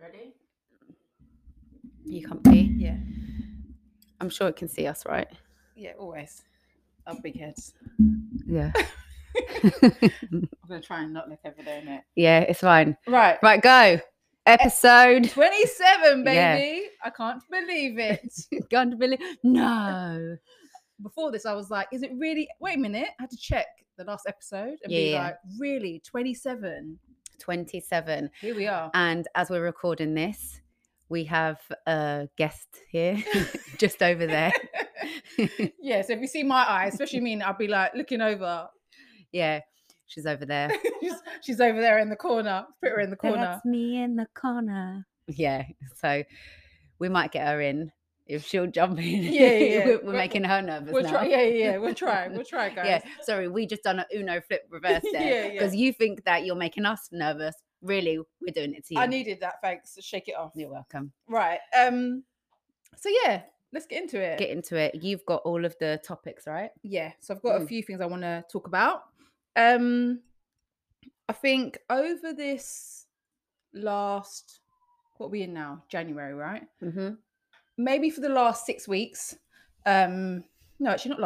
Ready? You can't see? Yeah. I'm sure it can see us, right? Yeah, always. Our big heads. Yeah. I'm going to try and not look over there, innit? Yeah, it's fine. Right, go. Episode 27, baby. Yeah. I can't believe it. Can't believe it. No. Before this, I was like, is it really? Wait a minute. I had to check the last episode and be like, really? 27? 27. Here we are. And as we're recording this, we have a guest here, just over there. Yeah, so if you see my eyes, especially me, I'll be like looking over. Yeah, she's over there. she's over there in the corner. Put her in the corner. That's me in the corner. Yeah, so we might get her in. If she'll jump in, we're making her nervous now. Try, we'll try, guys. Yeah, sorry, we just done a Uno flip reverse there because you think that you're making us nervous. Really, we're doing it to you. I needed that, thanks. Shake it off. You're welcome. Right. So yeah, let's get into it. You've got all of the topics, right? Yeah. So I've got a few things I want to talk about. I think over this last, what are we in now? January, right? Mm-hmm. Maybe for the last 6 weeks, the last 8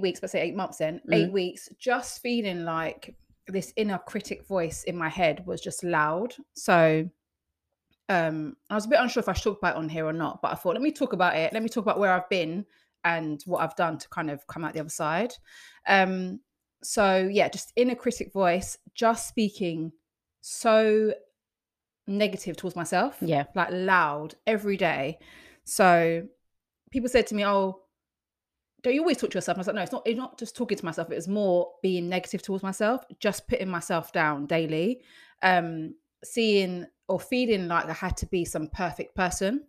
weeks, let's say 8 months then, 8 weeks, just feeling like this inner critic voice in my head was just loud. So I was a bit unsure if I should talk about it on here or not, but I thought, let me talk about it. Let me talk about where I've been and what I've done to kind of come out the other side. So yeah, just inner critic voice, just speaking so negative towards myself, like loud every day. So people said to me, oh, don't you always talk to yourself? And I was like, no, it's not just talking to myself, it was more being negative towards myself, just putting myself down daily, seeing or feeling like I had to be some perfect person.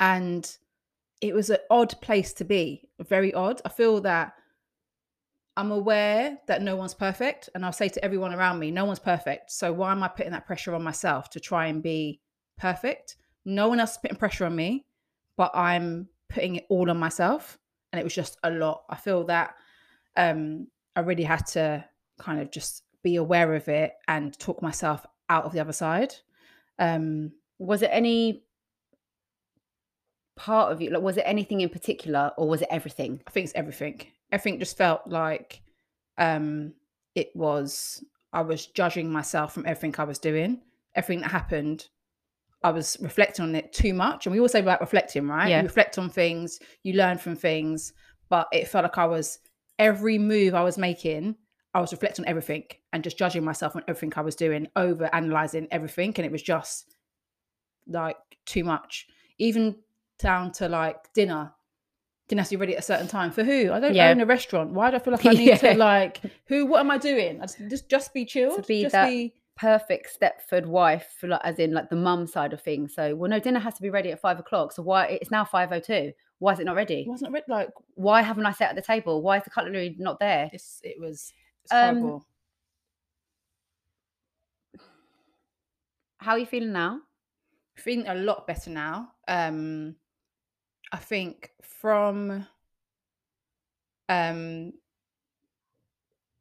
And it was an odd place to be, very odd. I feel that I'm aware that no one's perfect, and I'll say to everyone around me, no one's perfect. So why am I putting that pressure on myself to try and be perfect? No one else is putting pressure on me, but I'm putting it all on myself. And it was just a lot. I feel that I really had to kind of just be aware of it and talk myself out of the other side. Was it any part of you? Like, was it anything in particular, or was it everything? I think it's everything. Everything just felt like I was judging myself from everything I was doing. Everything that happened, I was reflecting on it too much. And we all say about reflecting, right? Yeah. You reflect on things, you learn from things, but it felt like every move I was making, I was reflecting on everything and just judging myself on everything I was doing, over analyzing everything. And it was just like too much, even down to like dinner. Didn't have to be ready at a certain time. For who? I don't own a restaurant. Why do I feel like I need to what am I doing? I just be chilled. To be perfect Stepford wife, like, as in like the mum side of things. So, well, no, dinner has to be ready at 5 o'clock. So why, it's now 5:02. Why is it not ready? Why isn't it ready? Like, why haven't I sat at the table? Why is the cutlery not there? It's horrible. How are you feeling now? Feeling a lot better now. I think from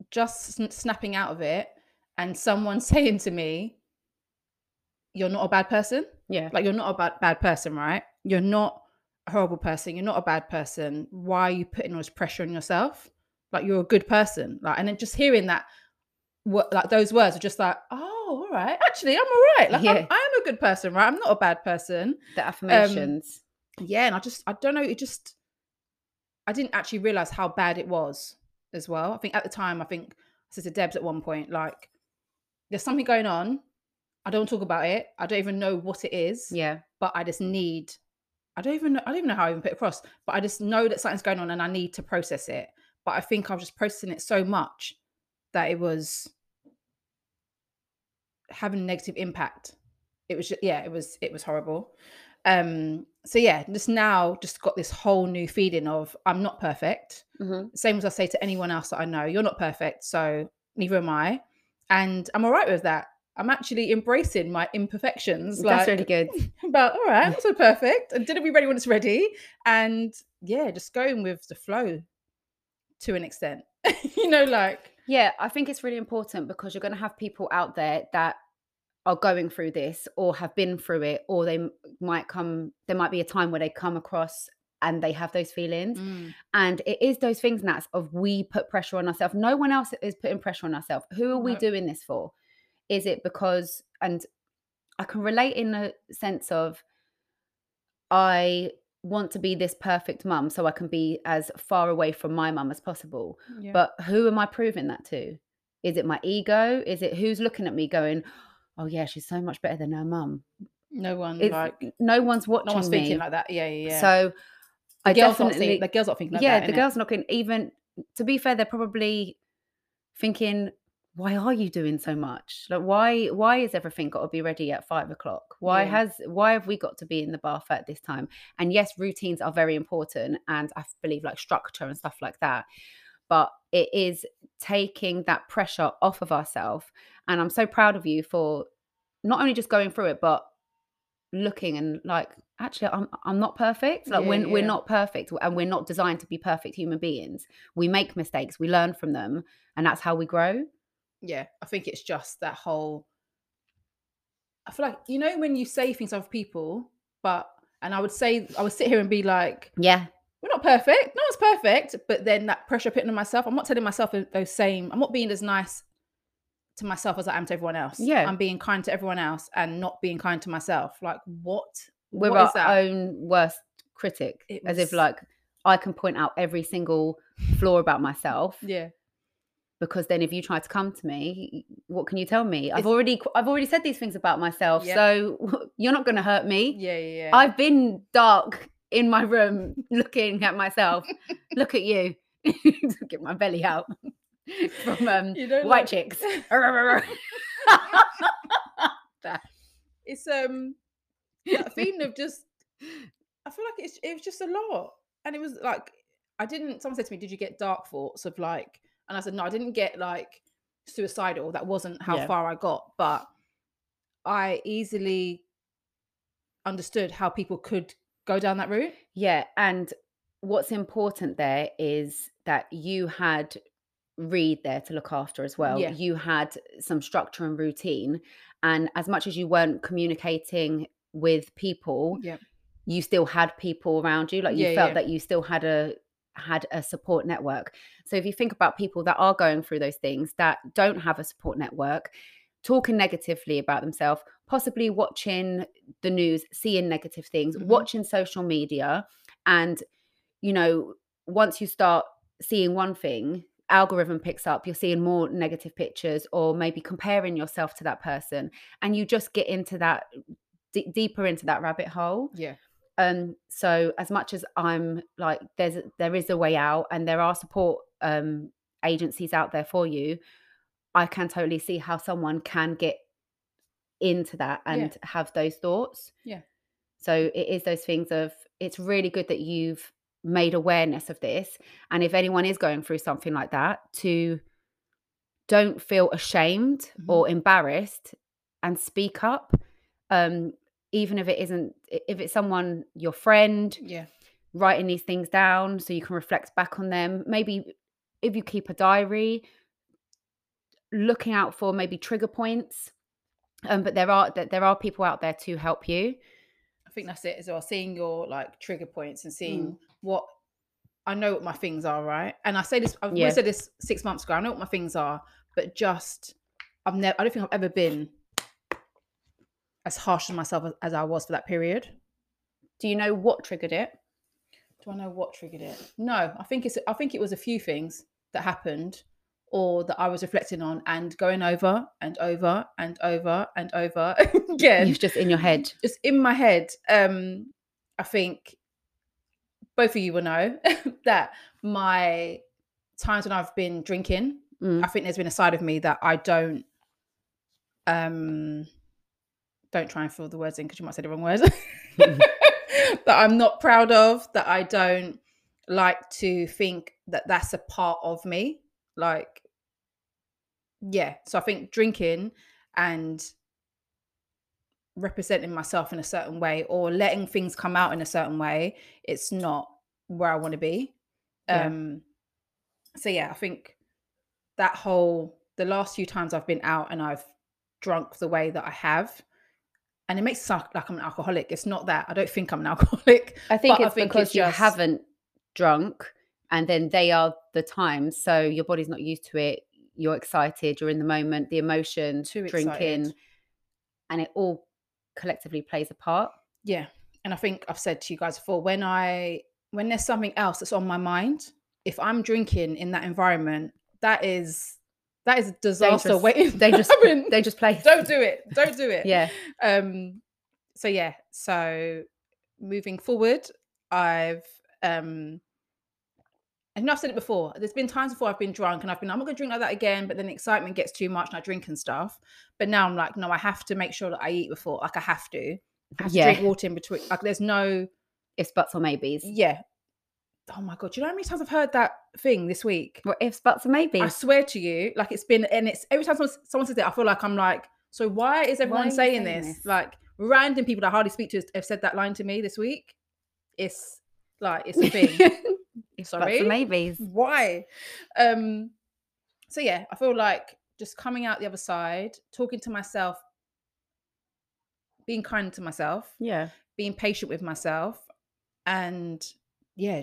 just snapping out of it and someone saying to me, you're not a bad person. Yeah. Like, you're not a bad person, right? You're not a horrible person. You're not a bad person. Why are you putting all this pressure on yourself? Like, you're a good person. Like, and then just hearing that, like those words are just like, oh, all right. Actually, I'm all right. Like, I'm a good person, right? I'm not a bad person. The affirmations. Yeah, and I don't know, I didn't actually realise how bad it was as well. I think at the time, I said to Debs at one point, like, there's something going on, I don't talk about it, I don't even know what it is, but I don't even know how I even put it across, but I just know that something's going on and I need to process it. But I think I was just processing it so much that it was having a negative impact. It was, it was horrible. So yeah, just now just got this whole new feeling of I'm not perfect. Mm-hmm. Same as I say to anyone else that I know, you're not perfect, so neither am I. And I'm all right with that. I'm actually embracing my imperfections. That's really good. But all right, I'm so perfect. And didn't be ready when it's ready. And yeah, just going with the flow to an extent. You know, like. Yeah, I think it's really important because you're going to have people out there that are going through this or have been through it, or they might come, there might be a time where they come across and they have those feelings. And it is those things, Nats, of we put pressure on ourselves. No one else is putting pressure on ourselves. Who are we doing this for? Is it because, and I can relate in the sense of I want to be this perfect mum so I can be as far away from my mum as possible. Yeah. But who am I proving that to? Is it my ego? Is it who's looking at me going, oh yeah, she's so much better than her mum? No one, it's, like no one's watching, no one's thinking like that. Yeah. So the girls not thinking like that. Yeah, the girls not thinking, even to be fair, they're probably thinking, why are you doing so much? Like, why is everything got to be ready at 5 o'clock? Why have we got to be in the bath at this time? And yes, routines are very important. And I believe like structure and stuff like that, but it is taking that pressure off of ourselves. And I'm so proud of you for not only just going through it, but looking and like, actually, I'm not perfect. Like we're not perfect, and we're not designed to be perfect human beings. We make mistakes, we learn from them, and that's how we grow. Yeah, I think it's just that whole, I feel like, you know, when you say things to other people, but, and I would sit here and be like, yeah, we're not perfect. No one's perfect. But then that pressure putting on myself, I'm not telling myself those same, I'm not being as nice to myself as I am to everyone else. Yeah. I'm being kind to everyone else and not being kind to myself. Like what? We're what our is that? Own worst critic. As if like, I can point out every single flaw about myself. Yeah. Because then if you try to come to me, what can you tell me? I've already said these things about myself, so you're not going to hurt me. Yeah. I've been dark in my room looking at myself. Look at you. Get my belly out from white chicks. It's that feeling of just, I feel like it was just a lot. And it was like, someone said to me, did you get dark thoughts of like, and I said, no, I didn't get like suicidal. That wasn't how far I got. But I easily understood how people could go down that route. Yeah. And what's important there is that you had Reed there to look after as well. Yeah. You had some structure and routine. And as much as you weren't communicating with people, you still had people around you. Like you felt that you still had a support network. So if you think about people that are going through those things, that don't have a support network, talking negatively about themselves, possibly watching the news, seeing negative things, watching social media. And, you know, once you start seeing one thing, algorithm picks up, you're seeing more negative pictures or maybe comparing yourself to that person. And you just get into that, deeper into that rabbit hole. Yeah. So as much as I'm like, there is a way out and there are support agencies out there for you, I can totally see how someone can get into that and have those thoughts. Yeah. So it is those things of, it's really good that you've made awareness of this. And if anyone is going through something like that, to don't feel ashamed or embarrassed and speak up. Even if it isn't, if it's someone, your friend, writing these things down so you can reflect back on them. Maybe if you keep a diary, looking out for maybe trigger points. But there are people out there to help you. I think that's it as well. Seeing your like trigger points and seeing what, I know what my things are, right? And I say this, I've always said this 6 months ago, I know what my things are, but just, I don't think I've ever been as harsh on myself as I was for that period. Do you know what triggered it? Do I know what triggered it? No, I think it was a few things that happened or that I was reflecting on and going over and over and over and over again. It's just in your head. Just in my head. I think both of you will know that my times when I've been drinking, I think there's been a side of me that I don't try and fill the words in because you might say the wrong words that I'm not proud of, that I don't like to think that that's a part of me. Like, yeah. So I think drinking and representing myself in a certain way or letting things come out in a certain way, it's not where I want to be. So yeah, I think that whole, the last few times I've been out and I've drunk the way that I have, and it makes it sound like I'm an alcoholic. It's not that. I don't think I'm an alcoholic. I think it's because you haven't drunk, and then they are the times. So your body's not used to it. You're excited. You're in the moment, the emotion, drinking, and it all collectively plays a part. Yeah. And I think I've said to you guys before, when there's something else that's on my mind, if I'm drinking in that environment, that is a disaster waiting. Dangerous place. Don't do it. Don't do it. Yeah. So moving forward, I've and I've said it before, there's been times before I've been drunk and I've been, I'm not going to drink like that again, but then the excitement gets too much and I drink and stuff. But now I'm like, no, I have to make sure that I eat before. Like, I have to. I have to drink water in between. Like, there's no ifs, buts, or maybes. Yeah. Oh my God. Do you know how many times I've heard that thing this week? What, ifs, buts, or maybes? I swear to you, like, it's been, and it's every time someone says it, I feel like I'm like, so why is everyone saying this? Like, random people that I hardly speak to have said that line to me this week. It's like, it's a thing. Sorry. Maybes. Why? I feel like just coming out the other side, talking to myself, being kind to myself, being patient with myself, and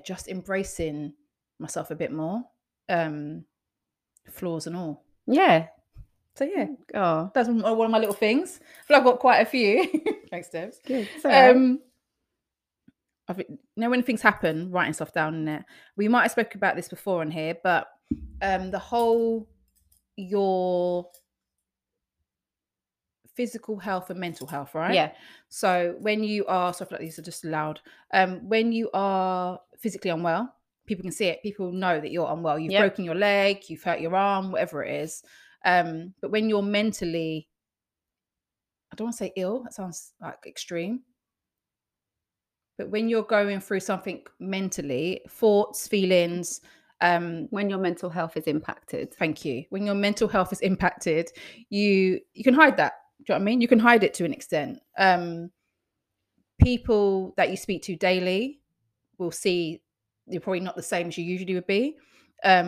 just embracing myself a bit more, flaws and all. That's one of my little things. I feel like I've got quite a few. Thanks, Debs. Good. I think, when things happen, writing stuff down in it. We might have spoken about this before on here, but the whole your physical health and mental health, right? Yeah. So when you are, stuff like these are just loud. When you are physically unwell, people can see it. People know that you're unwell. You've broken your leg, you've hurt your arm, whatever it is. But when you're mentally, I don't want to say ill. That sounds like extreme. But when you're going through something mentally, thoughts, feelings. When your mental health is impacted. Thank you. When your mental health is impacted, you can hide that. Do you know what I mean? You can hide it to an extent. People that you speak to daily will see you're probably not the same as you usually would be. But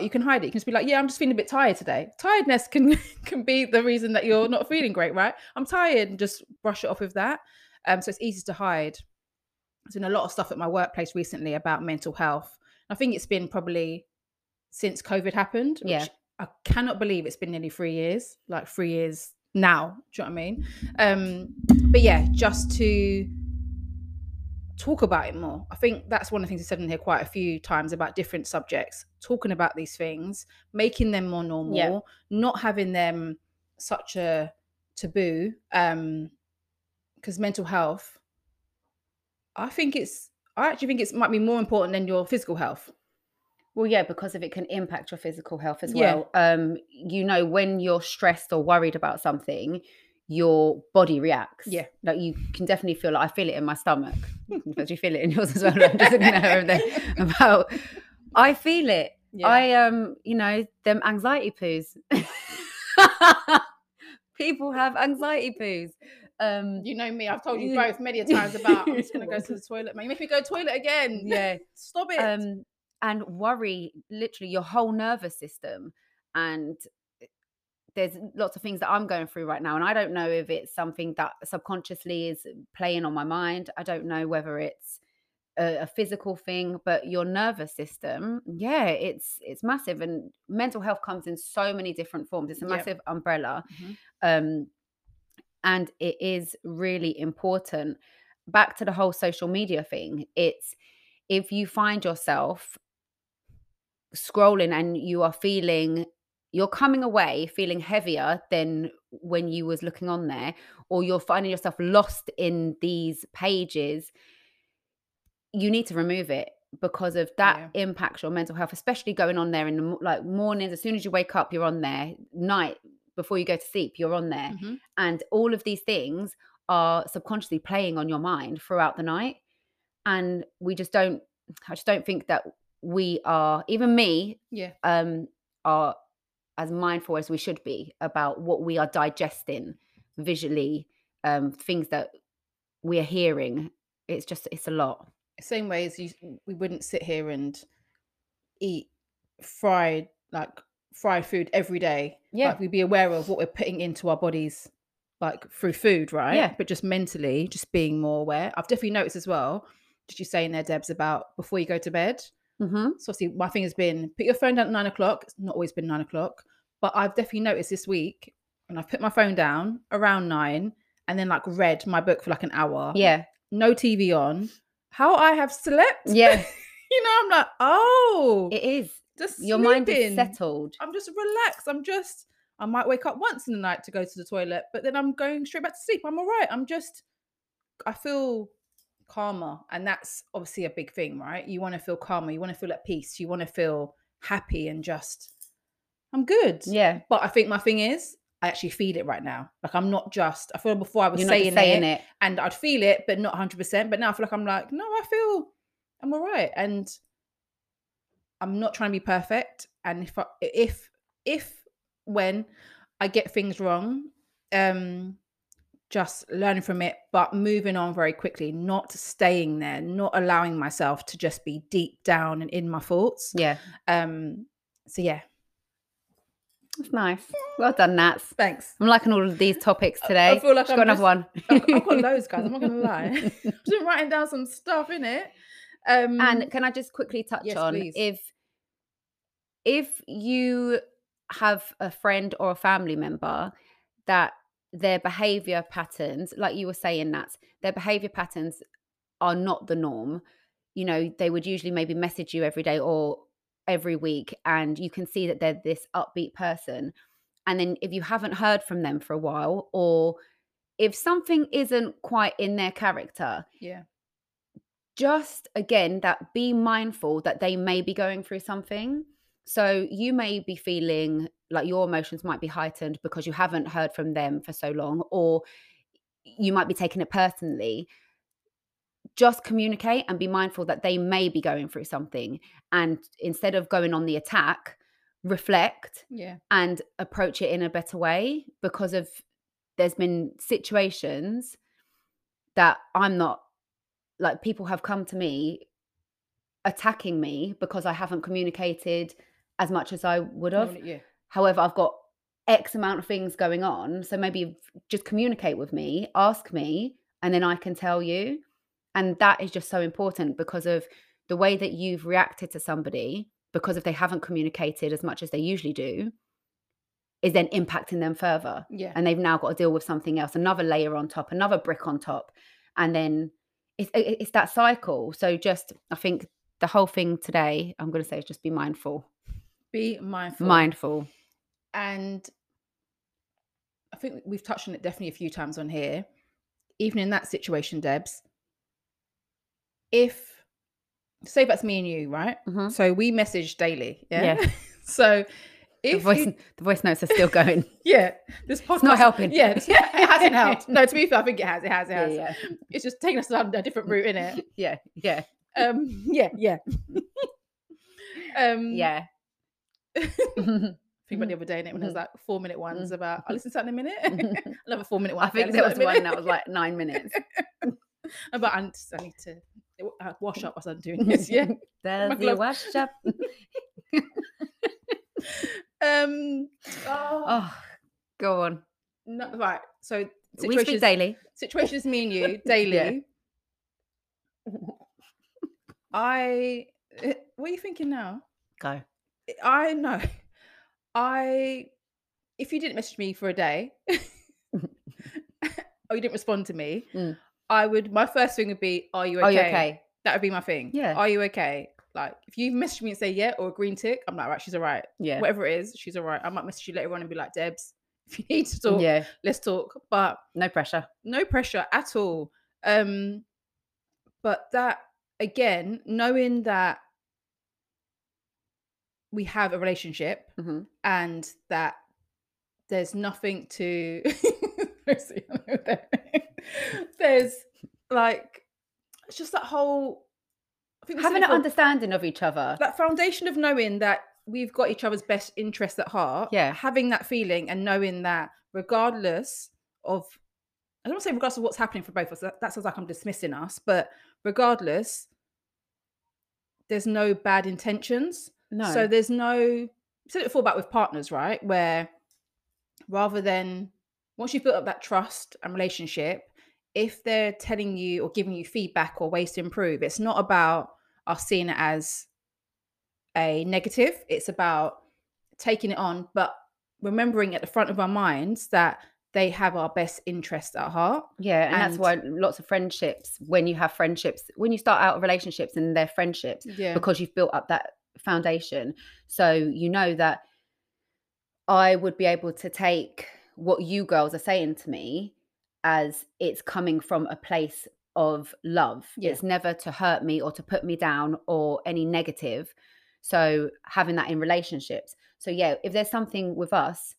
you can hide it. You can just be like, I'm just feeling a bit tired today. Tiredness can be the reason that you're not feeling great, right? I'm tired, and just brush it off with that. So it's easy to hide. There's been a lot of stuff at my workplace recently about mental health. I think it's been probably since COVID happened, which I cannot believe it's been nearly 3 years, like 3 years now. Do you know what I mean? Just to talk about it more. I think that's one of the things we said in here quite a few times about different subjects, talking about these things, making them more normal, not having them such a taboo. Because mental health, I actually think it might be more important than your physical health. Well, because if it can impact your physical health as well. When you're stressed or worried about something, your body reacts. Yeah. Like, you can definitely feel, like, I feel it in my stomach. Do you feel it in yours as well? I'm just sitting there and about, I feel it. Yeah. Them anxiety poos. People have anxiety poos. Me, I've told you both many a times about, I'm just going to go to the toilet, mate. You make me go to the toilet again. Yeah. Stop it. And worry, literally your whole nervous system. And there's lots of things that I'm going through right now. And I don't know if it's something that subconsciously is playing on my mind. I don't know whether it's a physical thing, but your nervous system, it's massive. And mental health comes in so many different forms. It's a massive umbrella. Mm-hmm. And it is really important. Back to the whole social media thing. It's if you find yourself scrolling and you're coming away feeling heavier than when you was looking on there, or you're finding yourself lost in these pages, you need to remove it because of that impacts your mental health, especially going on there in the mornings. As soon as you wake up, you're on there. Night, before you go to sleep, you're on there. Mm-hmm. And all of these things are subconsciously playing on your mind throughout the night. And we just don't, I just don't think that we are, even me, are as mindful as we should be about what we are digesting visually, things that we are hearing. It's just, it's a lot. Same way as we wouldn't sit here and eat fried like fried food every day, yeah, like, we'd be aware of what we're putting into our bodies, like through food, right? Yeah. But just mentally, just being more aware. I've definitely noticed as well, did you say in there, Debs, about before you go to bed? Mm-hmm. So obviously my thing has been, put your phone down at 9 o'clock. It's not always been 9 o'clock, but I've definitely noticed this week, and I've put my phone down around 9 and then like read my book for like an hour. Yeah. No TV on. How I have slept. Yeah. You know, I'm like, oh. It is. Just your mind is settled. I'm just relaxed. I'm just, I might wake up once in the night to go to the toilet, but then I'm going straight back to sleep. I'm all right. I'm just, I feel calmer. And that's obviously a big thing, right? You want to feel calmer. You want to feel at peace. You want to feel happy and just, I'm good. Yeah. But I think my thing is, I actually feel it right now. Like I'm not just, I feel before I was saying it and I'd feel it, but not 100%. But now I feel like I'm like, no, I feel, I'm all right. And I'm not trying to be perfect. And if when I get things wrong, just learning from it, but moving on very quickly, not staying there, not allowing myself to just be deep down and in my thoughts. Yeah. So yeah. That's nice. Well done, Nats. Thanks. I'm liking all of these topics today. I feel like I've got another one. I've got loads, guys. I'm not going to lie. I've been writing down some stuff in it. And can I just quickly touch on, please, if you have a friend or a family member that their behavior patterns, like you were saying, Nats, their behavior patterns are not the norm. You know, they would usually maybe message you every day or every week, and you can see that they're this upbeat person. And then if you haven't heard from them for a while, or if something isn't quite in their character, yeah, just again, that be mindful that they may be going through something. So you may be feeling like your emotions might be heightened because you haven't heard from them for so long, or you might be taking it personally. Just communicate and be mindful that they may be going through something. And instead of going on the attack, reflect, yeah, and approach it in a better way, because of there's been situations that I'm not, like, people have come to me attacking me because I haven't communicated as much as I would have. Yeah. However, I've got X amount of things going on. So maybe just communicate with me, ask me, and then I can tell you. And that is just so important, because of the way that you've reacted to somebody, because if they haven't communicated as much as they usually do, is then impacting them further. Yeah. And they've now got to deal with something else, another layer on top, another brick on top. And then it's that cycle. So just, I think the whole thing today, I'm going to say, is just be mindful. Be mindful. Mindful. And I think we've touched on it definitely a few times on here. Even in that situation, Debs, if, say that's me and you, right? Mm-hmm. So we message daily, yeah? Yeah. So if the voice notes are still going. Yeah. This podcast, it's not helping. Yeah, it hasn't helped. No, to be fair, I think it has. Yeah, yeah. It's just taking us down a different route, innit? Yeah, yeah. Yeah. I think about the other day, innit, when it was like 4 minute ones about, I'll listen to that in a minute. Another 4 minute one. I think there was one that was like 9 minutes. But I need to wash up as I'm doing this. Yeah, there's the wash up. Go on. No, right. So we speak daily. Situations, me and you, daily. Yeah. What are you thinking now? Go. I know. If you didn't message me for a day, or you didn't respond to me. Mm. My first thing would be, are you okay? Are you okay? That would be my thing. Yeah. Are you okay? Like, if you message me and say yeah, or a green tick, I'm like, right, she's all right. Yeah. Whatever it is, she's all right. I might message you later on and be like, Debs, if you need to talk, yeah, let's talk. But no pressure. No pressure at all. But that, again, knowing that we have a relationship, mm-hmm, and that there's nothing to... There's like, it's just that whole, I think, having an understanding of each other, that foundation of knowing that we've got each other's best interests at heart. Yeah, having that feeling and knowing that regardless of, I don't want to say regardless of what's happening for both of us, that sounds like I'm dismissing us, but regardless, there's no bad intentions. No. So there's no said it before about with partners, right? Where rather than once you've built up that trust and relationship, if they're telling you or giving you feedback or ways to improve, it's not about us seeing it as a negative. It's about taking it on, but remembering at the front of our minds that they have our best interest at heart. Yeah, and that's why lots of friendships, when you have friendships, when you start out relationships and they're friendships, yeah, because you've built up that foundation. So you know that I would be able to take what you girls are saying to me as it's coming from a place of love. Yeah. It's never to hurt me or to put me down or any negative. So having that in relationships. So yeah, if there's something with us,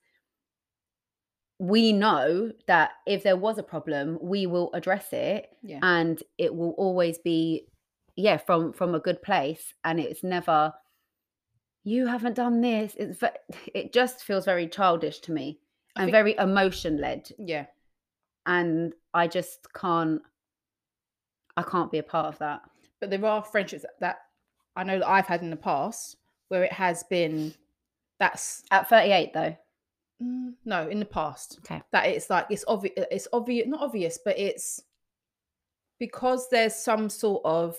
we know that if there was a problem, we will address it, yeah, and it will always be, yeah, from a good place. And it's never, you haven't done this. It just feels very childish to me and very emotion led. Yeah. And I just can't be a part of that. But there are friendships that I know that I've had in the past where it has been, that's at 38 though. No, in the past. Okay. That it's like, it's obvious, not obvious, but it's because there's some sort of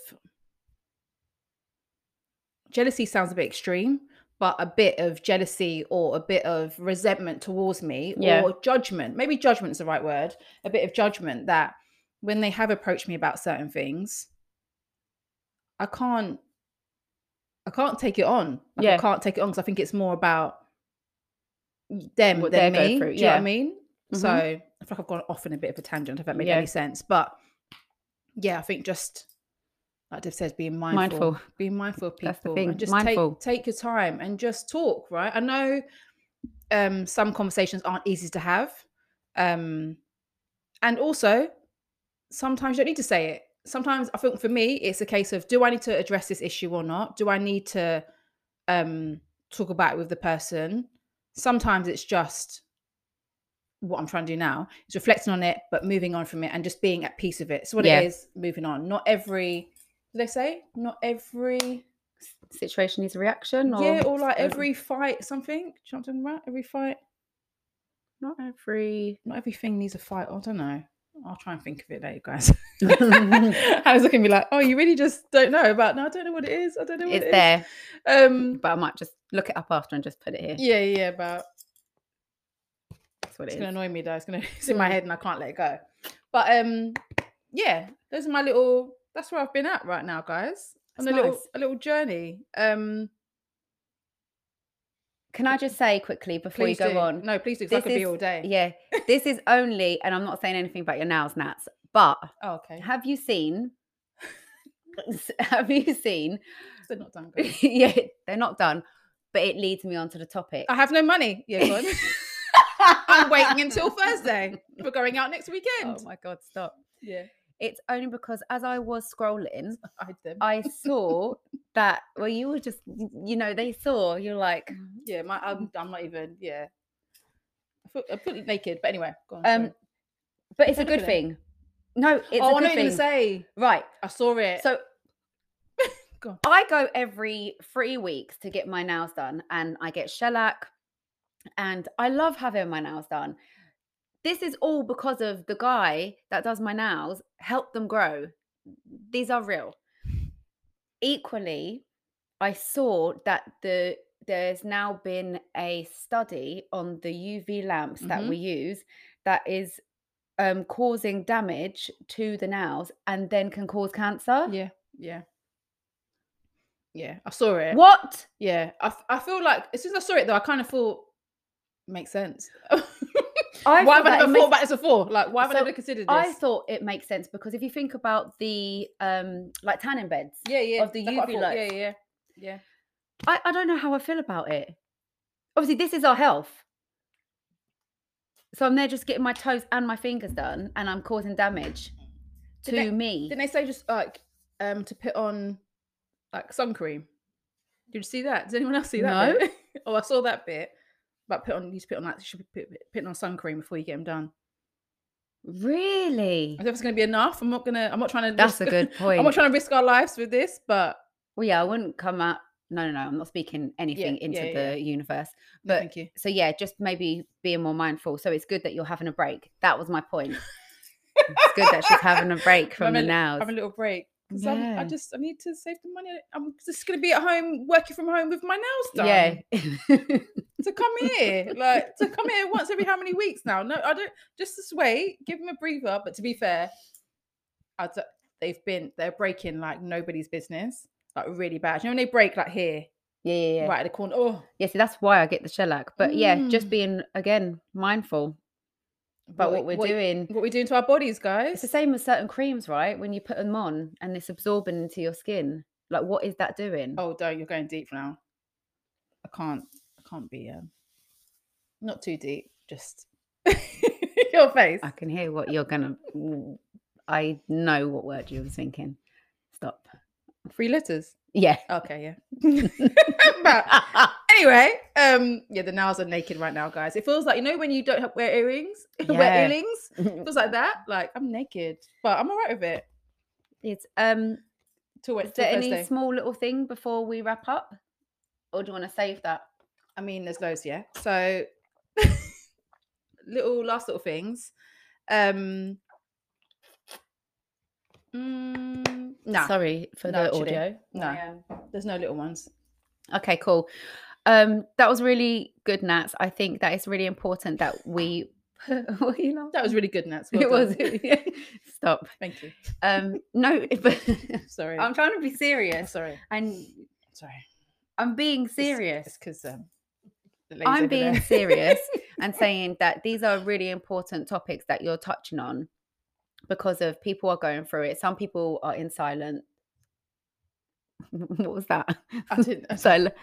jealousy, sounds a bit extreme, but a bit of jealousy or a bit of resentment towards me, yeah, or judgment. Maybe judgment's the right word. A bit of judgment that when they have approached me about certain things, I can't take it on. Like, yeah. I can't take it on because I think it's more about them what than me. Through, yeah. Do you know what I mean? Mm-hmm. So I feel like I've gone off in a bit of a tangent, if that made, yeah, any sense. But yeah, I think just like Div says, being mindful. Being mindful of people. That's the thing. And just take your time and just talk, right? I know some conversations aren't easy to have. And also sometimes you don't need to say it. Sometimes I think for me, it's a case of, do I need to address this issue or not? Do I need to talk about it with the person? Sometimes it's just what I'm trying to do now. It's reflecting on it, but moving on from it and just being at peace with it. So what, yeah, it is, moving on. Not every situation needs a reaction. Or... yeah, or like every fight, something. Do you know what I'm talking about? Every fight. Not everything needs a fight. I don't know. I'll try and think of it later, guys. I was looking at me like, oh, you really just don't know about, no, I don't know what it is. I don't know what it is. It's there. But I might just look it up after and just put it here. Yeah, yeah, but that's what it's going to annoy me though. It's in my head and I can't let it go. But yeah, those are my little, that's where I've been at right now, guys. On a little journey. Can I just say quickly before please you go do. On? No, please do, because I could be all day. Yeah. This is only, and I'm not saying anything about your nails, Nats, but have you seen? They're not done, guys. Yeah, they're not done, but it leads me on to the topic. I have no money. Yeah, go on. I'm waiting until Thursday. We're going out next weekend. Oh my God, stop. Yeah. It's only because as I was scrolling, I saw that, well, you were just, you know, they saw, you're like... yeah, I'm not even, yeah. I'm naked, but anyway. Go on, but it's a good thing. No, it's a good thing. Oh, I know what you're going to say. Right. I saw it. So go on. I go every 3 weeks to get my nails done and I get shellac and I love having my nails done. This is all because of the guy that does my nails, help them grow. These are real. Equally, I saw that there's now been a study on the UV lamps that we use that is causing damage to the nails and then can cause cancer. Yeah, yeah. Yeah, I saw it. What? Yeah, I feel like as soon as I saw it though, I kind of thought, makes sense. Why haven't I thought about this before? Like, why haven't I considered this? I thought it makes sense because if you think about the like tanning beds, yeah, yeah, of the UV light, yeah, yeah, yeah. I don't know how I feel about it. Obviously, this is our health, so I'm there just getting my toes and my fingers done, and I'm causing damage to me. Didn't they say just like to put on like sun cream? Did you see that? Did anyone else see that? No. Oh, I saw that bit. But you should be putting on sun cream before you get them done. Really? I don't know if it's going to be enough. I'm not trying to. That's a good point. I'm not trying to risk our lives with this, but. Well, yeah, I wouldn't come out No, I'm not speaking anything into the universe. But no, thank you. So yeah, just maybe being more mindful. So it's good that you're having a break. That was my point. It's good that she's having a break from the nows. Have a little break. Yeah. I need to save the money. I'm just going to be at home, working from home with my nails done. Yeah. to come here once every how many weeks now? No, I don't. Just wait. Give them a breather. But to be fair, they're breaking like nobody's business. Like really bad. You know when they break like here? Yeah. Right at the corner. Oh. Yeah, see, that's why I get the shellac. But yeah, just being, again, mindful about what we're doing. What we're doing to our bodies, guys. It's the same with certain creams, right? When you put them on and it's absorbing into your skin. Like, what is that doing? Oh, don't. You're going deep now. I can't be, not too deep. Just your face. I can hear what you're going to, I know what word you were thinking. Stop. 3 letters. Yeah. Okay, yeah. But anyway, the nails are naked right now, guys. It feels like, you know, when you don't wear earrings, it feels like that. Like, I'm naked, but I'm all right with it. It's is there Thursday. Any small little thing before we wrap up? Or do you want to save that? I mean, there's loads, yeah. So last little things. Nah. Sorry for the audio. No, there's no little ones. Okay, cool. That was really good, Nats. I think that it's really important that we... That was really good, Nats. Well done. It was. Yeah. Stop. Thank you. No, but... Sorry. I'm trying to be serious. I'm sorry. I'm being serious. It's because... I'm being serious and saying that these are really important topics that you're touching on. Because of people are going through it. Some people are in silence. What was that? I didn't. Silent?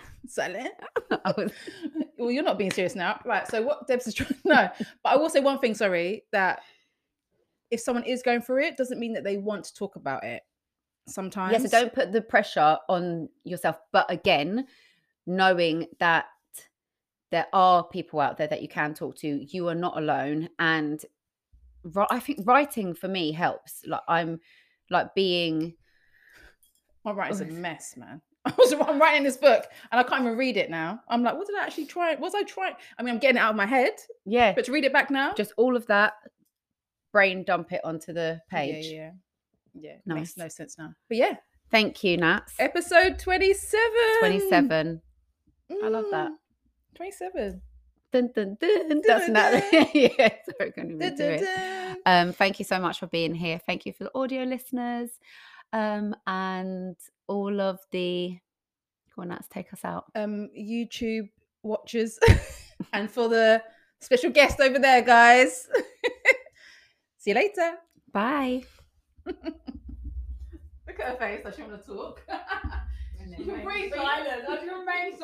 Well, you're not being serious now. Right, so what Debs is trying... No, but I will say one thing, sorry, that if someone is going through it, doesn't mean that they want to talk about it sometimes. Yes, so don't put the pressure on yourself. But again, knowing that there are people out there that you can talk to. You are not alone. And... I think writing for me helps. Like I'm like being... My writing's a mess, man. I'm writing this book and I can't even read it now. I'm like, what did I actually try? Was I trying? I mean, I'm getting it out of my head. Yeah. But to read it back now? Just all of that, brain dump it onto the page. Yeah. Nice. Makes no sense now. But yeah. Thank you, Nats. Episode 27. 27. I love that. 27. Dun, dun, dun, dun, that's dun, not dun. Yeah, sorry, can't even dun, do dun, it. Dun. Thank you so much for being here. Thank you for the audio listeners, and all of the go on, Nats, take us out. YouTube watchers and for the special guest over there, guys. See you later. Bye. Look at her face. I shouldn't want to talk. You can breathe silent. I should remain silent.